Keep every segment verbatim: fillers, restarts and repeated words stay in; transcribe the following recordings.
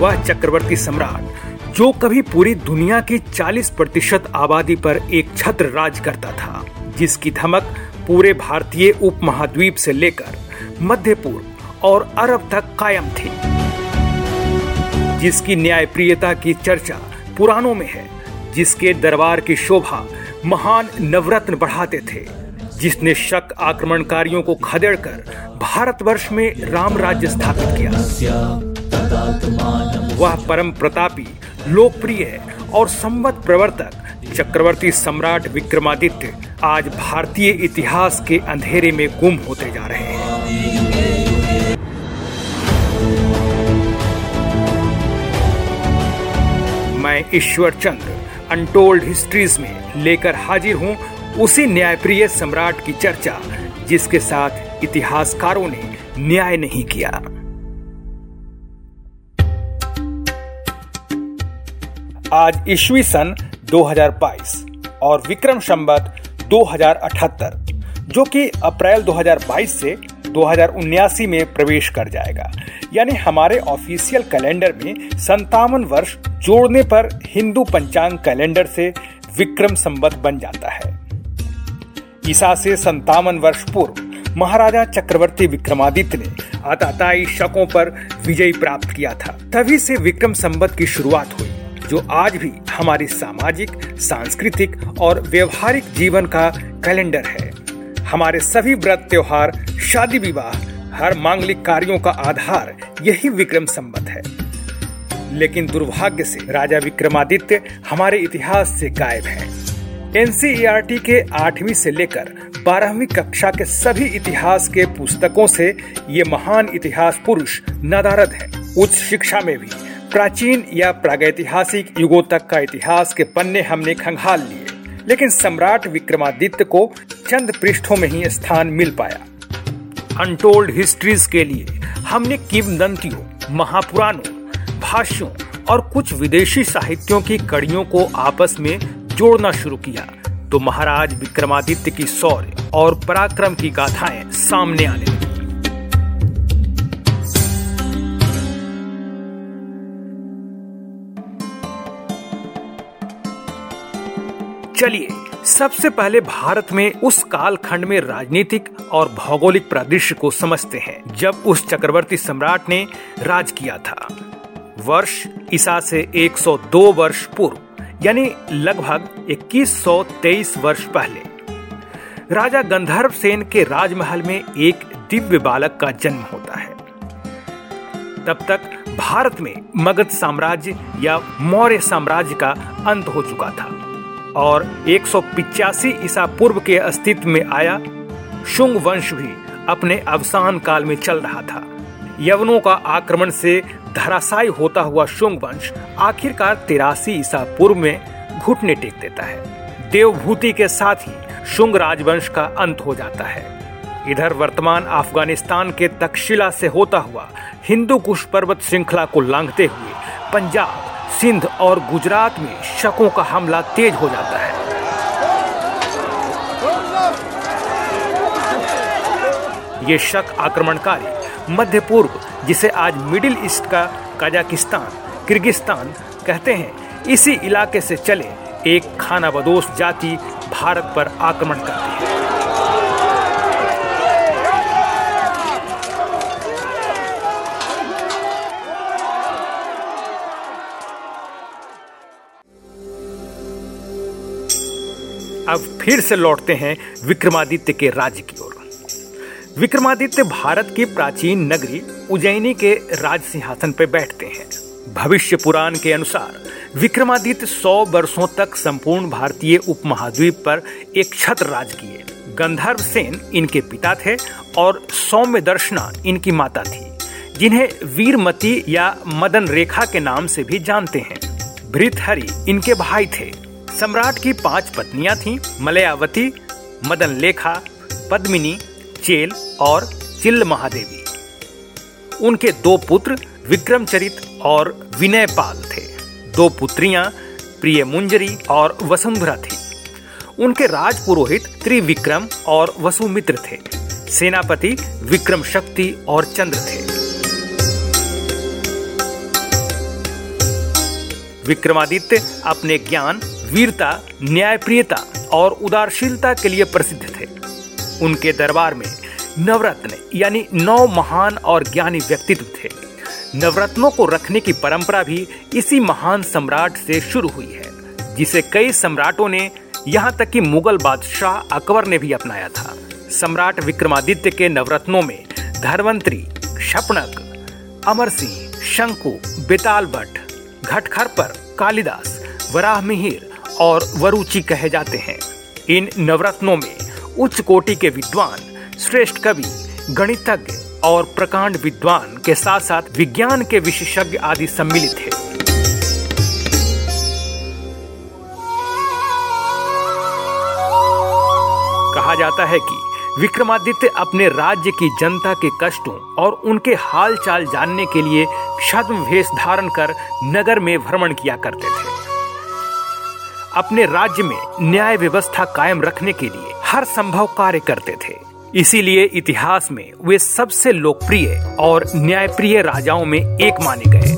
वह चक्रवर्ती सम्राट जो कभी पूरी दुनिया की चालीस प्रतिशत आबादी पर एक छत्र राज करता था, जिसकी धमक पूरे भारतीय उपमहाद्वीप से लेकर मध्य पूर्व और अरब तक कायम थी, जिसकी न्यायप्रियता की चर्चा पुराणों में है, जिसके दरबार की शोभा महान नवरत्न बढ़ाते थे, जिसने शक आक्रमणकारियों को खदेड़कर भारतवर्ष में रामराज्य स्थापित किया। वह परम प्रतापी, लोकप्रिय और संवत प्रवर्तक चक्रवर्ती सम्राट विक्रमादित्य आज भारतीय इतिहास के अंधेरे में गुम होते जा रहे हैं। मैं ईश्वर चंद अनटोल्ड हिस्ट्रीज में लेकर हाजिर हूँ उसी न्यायप्रिय सम्राट की चर्चा, जिसके साथ इतिहासकारों ने न्याय नहीं किया। आज ईस्वी सन दो हज़ार बाईस और विक्रम संवत् दो हज़ार अठहत्तर, जो कि अप्रैल दो हज़ार बाईस से दो हज़ार उन्यासी में प्रवेश कर जाएगा, यानी हमारे ऑफिशियल कैलेंडर में संतावन वर्ष जोड़ने पर हिंदू पंचांग कैलेंडर से विक्रम संवत् बन जाता है। ईसा से संतावन वर्ष पूर्व महाराजा चक्रवर्ती विक्रमादित्य ने आताताई शकों पर विजय प्राप्त किया था, तभी से विक्रम संवत् की शुरुआत हुई, जो आज भी हमारी सामाजिक, सांस्कृतिक और व्यवहारिक जीवन का कैलेंडर है। हमारे सभी व्रत, त्योहार, शादी विवाह, हर मांगलिक कार्यों का आधार यही विक्रम संवत् है। लेकिन दुर्भाग्य से राजा विक्रमादित्य हमारे इतिहास से गायब है। एनसीईआरटी के आठवीं से लेकर बारहवीं कक्षा के सभी इतिहास के पुस्तकों से ये महान इतिहास पुरुष नदारद है। उच्च शिक्षा में भी प्राचीन या प्रागैतिहासिक युगों तक का इतिहास के पन्ने हमने खंगाल लिए, लेकिन सम्राट विक्रमादित्य को चंद पृष्ठों में ही स्थान मिल पाया। अनटोल्ड हिस्ट्रीज के लिए हमने किंवदंतियों, महापुराणों, भाष्यों और कुछ विदेशी साहित्यों की कड़ियों को आपस में जोड़ना शुरू किया, तो महाराज विक्रमादित्य की शौर्य और पराक्रम की गाथाएं सामने आने लगी। चलिए सबसे पहले भारत में उस कालखंड में राजनीतिक और भौगोलिक परिदृश्य को समझते हैं, जब उस चक्रवर्ती सम्राट ने राज किया था। वर्ष ईसा से एक सौ दो वर्ष पूर्व, यानी लगभग इक्कीस सौ तेईस वर्ष पहले, राजा गंधर्व सेन के राजमहल में एक दिव्य बालक का जन्म होता है। तब तक भारत में मगध साम्राज्य या मौर्य साम्राज्य का अंत हो चुका था और एक सौ पचासी ईसा पूर्व के अस्तित्व में आया शुंग वंश भी अपने अवसान काल में चल रहा था। यवनों का आक्रमण से धराशायी होता हुआ शुंग वंश आखिरकार तिरासी ईसा पूर्व में घुटने टेक देता है। देवभूति के साथ ही शुंग राजवंश का अंत हो जाता है। इधर वर्तमान अफगानिस्तान के तक्षशिला से होता हुआ हिंदू कुश पर्वत श्रृंखला को लांघते हुए पंजाब, सिंध और गुजरात में शकों का हमला तेज हो जाता है। ये शक आक्रमणकारी मध्य पूर्व, जिसे आज मिडिल ईस्ट का कजाकिस्तान, किर्गिस्तान कहते हैं, इसी इलाके से चले एक खानाबदोश जाति भारत पर आक्रमण करती है। अब फिर से लौटते हैं विक्रमादित्य के राज्य की ओर। विक्रमादित्य भारत की प्राचीन नगरी उज्जैनी के राज सिंहासन पर बैठते हैं। भविष्य पुराण के अनुसार विक्रमादित्य सौ वर्षों तक संपूर्ण भारतीय उपमहाद्वीप पर एक छत्र राज किए। गंधर्व सेन इनके पिता थे और सौम्यदर्शना इनकी माता थी, जिन्हें वीरमती या मदन रेखा के नाम से भी जानते हैं। भृतहरि इनके भाई थे। सम्राट की पांच पत्नियां थीं: मलयावती, मदन लेखा, पद्मिनी, चेल और चिल महादेवी। उनके दो पुत्र विक्रमचरित और विनयपाल थे। दो पुत्रियां प्रियमुंजरी और वसुंभरा थीं। उनके राजपुरोहित त्रिविक्रम और वसुमित्र थे। सेनापति विक्रम शक्ति और चंद्र थे। विक्रमादित्य अपने ज्ञान, वीरता, न्यायप्रियता और उदारशीलता के लिए प्रसिद्ध थे। उनके दरबार में नवरत्न यानी नौ महान और ज्ञानी व्यक्तित्व थे। नवरत्नों को रखने की परंपरा भी इसी महान सम्राट से शुरू हुई है, जिसे कई सम्राटों ने, यहाँ तक कि मुगल बादशाह अकबर ने भी अपनाया था। सम्राट विक्रमादित्य के नवरत्नों में धर्वंतरी, शपनक, अमर सिंह, शंकु, बेताल भट्ट, घटखरपर, कालिदास, वराहमिहिर और वरुचि कहे जाते हैं। इन नवरत्नों में उच्च कोटि के विद्वान, श्रेष्ठ कवि, गणितज्ञ और प्रकांड विद्वान के साथ साथ विज्ञान के विशेषज्ञ आदि सम्मिलित हैं। कहा जाता है कि विक्रमादित्य अपने राज्य की जनता के कष्टों और उनके हालचाल जानने के लिए छद्म वेश धारण कर नगर में भ्रमण किया करते थे। अपने राज्य में न्याय व्यवस्था कायम रखने के लिए हर संभव कार्य करते थे। इसीलिए इतिहास में वे सबसे लोकप्रिय और न्यायप्रिय राजाओं में एक माने गए।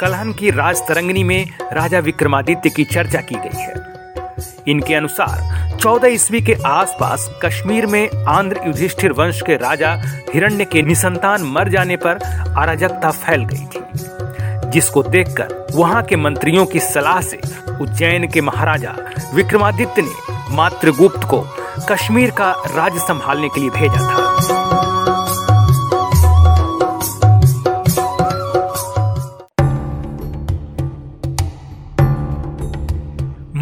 कलहन की राजतरंगिणी में राजा विक्रमादित्य की चर्चा की गई है। इनके अनुसार चौदह ईस्वी के आसपास कश्मीर में आंध्र युधिष्ठिर वंश के राजा हिरण्य के निसंतान मर जाने पर अराजकता फैल गई थी, जिसको देखकर वहां के मंत्रियों की सलाह से उज्जैन के महाराजा विक्रमादित्य ने मातृगुप्त को कश्मीर का राज्य संभालने के लिए भेजा था।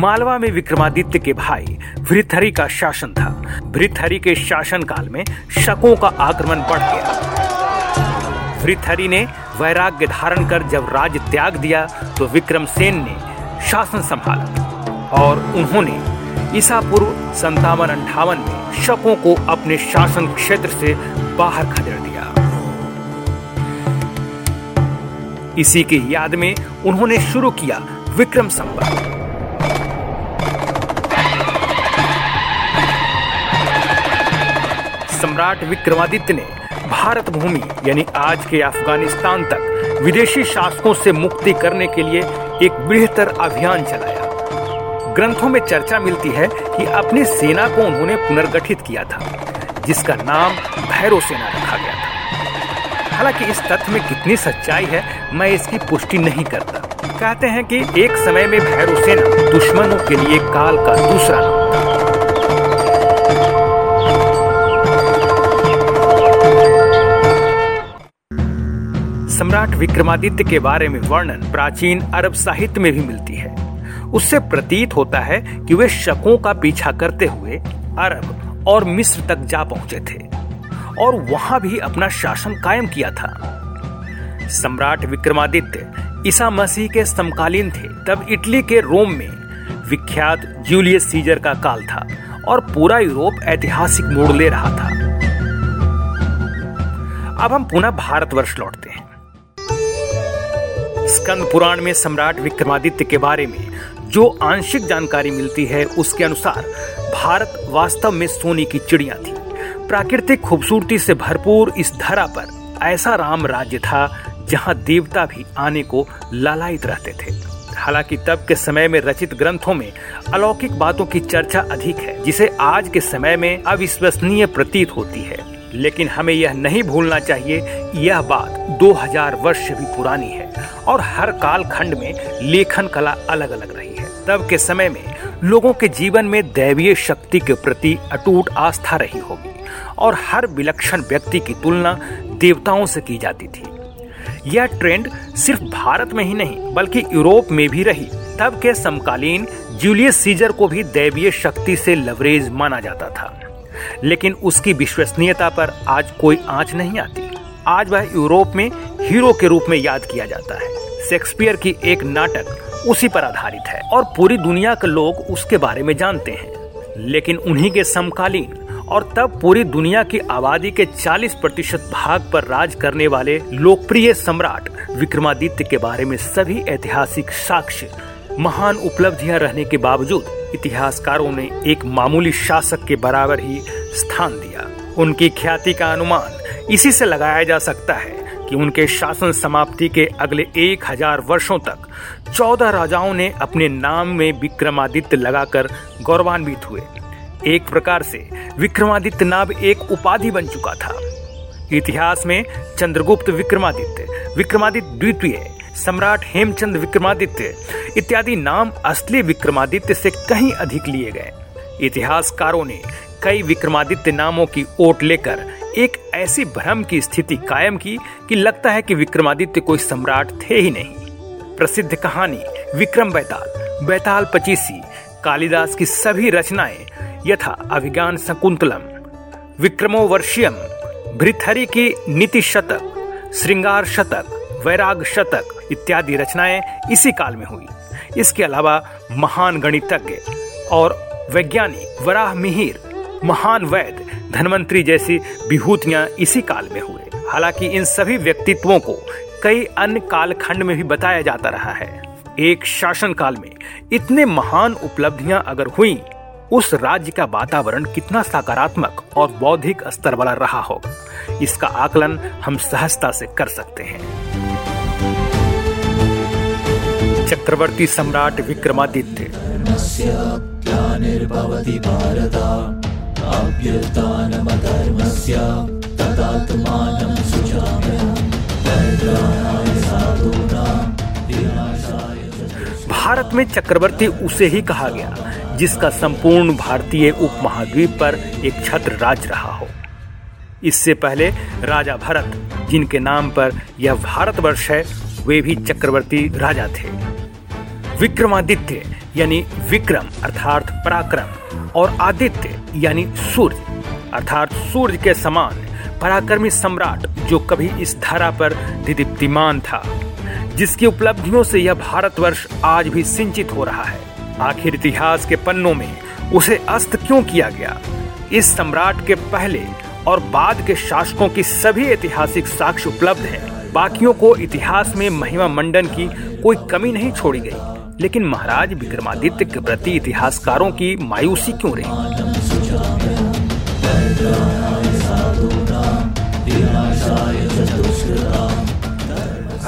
मालवा में विक्रमादित्य के भाई वृथहरि का शासन था। वृथहरि के शासन काल में शकों का आक्रमण बढ़ गया। वृथहरि ने वैराग्य धारण कर जब राज्य त्याग दिया तो विक्रम सेन ने शासन संभाला और उन्होंने ईसा पूर्व संतावन अंठावन में शकों को अपने शासन क्षेत्र से बाहर खदेड़ दिया। इसी की याद में उन्होंने शुरू किया विक्रम संवत्। सम्राट विक्रमादित्य ने भारत भूमि यानी आज के अफगानिस्तान तक विदेशी शासकों से मुक्ति करने के लिए एक बृहत्तर अभियान चलाया। ग्रंथों में चर्चा मिलती है कि अपनी सेना को उन्होंने पुनर्गठित किया था, जिसका नाम भैरोसेना रखा गया था। हालांकि इस तथ्य में कितनी सच्चाई है, मैं इसकी पुष्टि नहीं करता। कहते हैं कि एक समय में भैरोसेना दुश्मनों के लिए काल का दूसरा नाम था। सम्राट विक्रमादित्य के बारे में वर्णन प्राचीन अरब साहित्य में भी मिलती है। उससे प्रतीत होता है कि वे शकों का पीछा करते हुए अरब और मिस्र तक जा पहुंचे थे और वहां भी अपना शासन कायम किया था। सम्राट विक्रमादित्य ईसा मसीह के समकालीन थे। तब इटली के रोम में विख्यात जूलियस सीजर का काल था और पूरा यूरोप ऐतिहासिक मोड़ ले रहा था। अब हम पुनः भारतवर्ष लौटते हैं। स्कंद पुराण में सम्राट विक्रमादित्य के बारे में जो आंशिक जानकारी मिलती है, उसके अनुसार भारत वास्तव में सोने की चिड़िया थी। प्राकृतिक खूबसूरती से भरपूर इस धरा पर ऐसा राम राज्य था जहां देवता भी आने को लालायित रहते थे। हालांकि तब के समय में रचित ग्रंथों में अलौकिक बातों की चर्चा अधिक है, जिसे आज के समय में अविश्वसनीय प्रतीत होती है। लेकिन हमें यह नहीं भूलना चाहिए, यह बात दो हज़ार वर्ष से भी पुरानी है और हर काल खंड में लेखन कला अलग अलग रही है। तब के समय में लोगों के जीवन में दैवीय शक्ति के प्रति अटूट आस्था रही होगी और हर विलक्षण व्यक्ति की तुलना देवताओं से की जाती थी। यह ट्रेंड सिर्फ भारत में ही नहीं बल्कि यूरोप में भी रही। तब के समकालीन जूलियस सीजर को भी दैवीय शक्ति से लवरेज माना जाता था, लेकिन उसकी विश्वसनीयता पर आज कोई आंच नहीं आती। आज वह यूरोप में हीरो के रूप में याद किया जाता है। शेक्सपियर की एक नाटक उसी पर आधारित है और पूरी दुनिया के लोग उसके बारे में जानते हैं। लेकिन उन्हीं के समकालीन और तब पूरी दुनिया की आबादी के चालीस प्रतिशत भाग पर राज करने वाले लोकप्रिय सम्राट विक्रमादित्य के बारे में सभी ऐतिहासिक साक्ष्य महान उपलब्धियां रहने के बावजूद इतिहासकारों ने एक मामूली शासक के बराबर ही स्थान दिया। उनकी ख्याति का अनुमान इसी से लगाया जा सकता है कि उनके शासन समाप्ति के अगले एक हजार वर्षों तक चौदह राजाओं ने अपने नाम में विक्रमादित्य लगाकर गौरवान्वित हुए। एक प्रकार से विक्रमादित्य नाम एक उपाधि बन चुका था। इतिहास में चंद्रगुप्त विक्रमादित्य, विक्रमादित्य द्वितीय, सम्राट हेमचंद विक्रमादित्य इत्यादि नाम असली विक्रमादित्य से कहीं अधिक लिए गए। इतिहासकारों ने कई विक्रमादित्य नामों की ओट लेकर एक ऐसी भ्रम की स्थिति कायम की कि लगता है कि विक्रमादित्य कोई सम्राट थे ही नहीं। प्रसिद्ध कहानी विक्रम बेताल, बेताल पचीसी, कालिदास की सभी रचनाएं यथा अभिज्ञान शकुंतलम, विक्रमो वर्षियम, भृतहरि की नीति शतक, श्रृंगार शतक, वैराग शतक इत्यादि रचनाएं इसी काल में हुई। इसके अलावा महान गणितज्ञ और वैज्ञानिक वराहमिहिर, महान वैद्य, धनवंतरी जैसी विभूतियां इसी काल में हुए। हालांकि इन सभी व्यक्तित्वों को कई अन्य कालखंड में भी बताया जाता रहा है। एक शासन काल में इतने महान उपलब्धियां अगर हुई, उस राज्य का वातावरण कितना सकारात्मक और बौद्धिक स्तर वाला रहा होगा, इसका आकलन हम सहजता से कर सकते हैं। चक्रवर्ती सम्राट विक्रमादित्य भारत में चक्रवर्ती उसे ही कहा गया जिसका संपूर्ण भारतीय उपमहाद्वीप पर एक छत्र राज रहा हो। इससे पहले राजा भरत, जिनके नाम पर यह भारतवर्ष है, वे भी चक्रवर्ती राजा थे। विक्रमादित्य यानी विक्रम अर्थात पराक्रम और आदित्य यानी सूर्य अर्थात सूर्य के समान पराक्रमी सम्राट जो कभी इस धरा पर दीप्तिमान था, जिसकी उपलब्धियों से यह भारतवर्ष आज भी सिंचित हो रहा है। आखिर इतिहास के पन्नों में उसे अस्त क्यों किया गया? इस सम्राट के पहले और बाद के शासकों की सभी ऐतिहासिक साक्ष्य उपलब्ध हैं। बाकियों को इतिहास में महिमा मंडन की कोई कमी नहीं छोड़ी गई, लेकिन महाराज विक्रमादित्य के प्रति इतिहासकारों की मायूसी क्यों रही?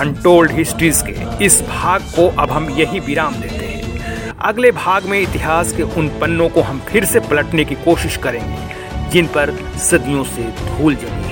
अनटोल्ड हिस्ट्रीज के इस भाग को अब हम यही विराम देते हैं। अगले भाग में इतिहास के उन पन्नों को हम फिर से पलटने की कोशिश करेंगे जिन पर सदियों से धूल जमी।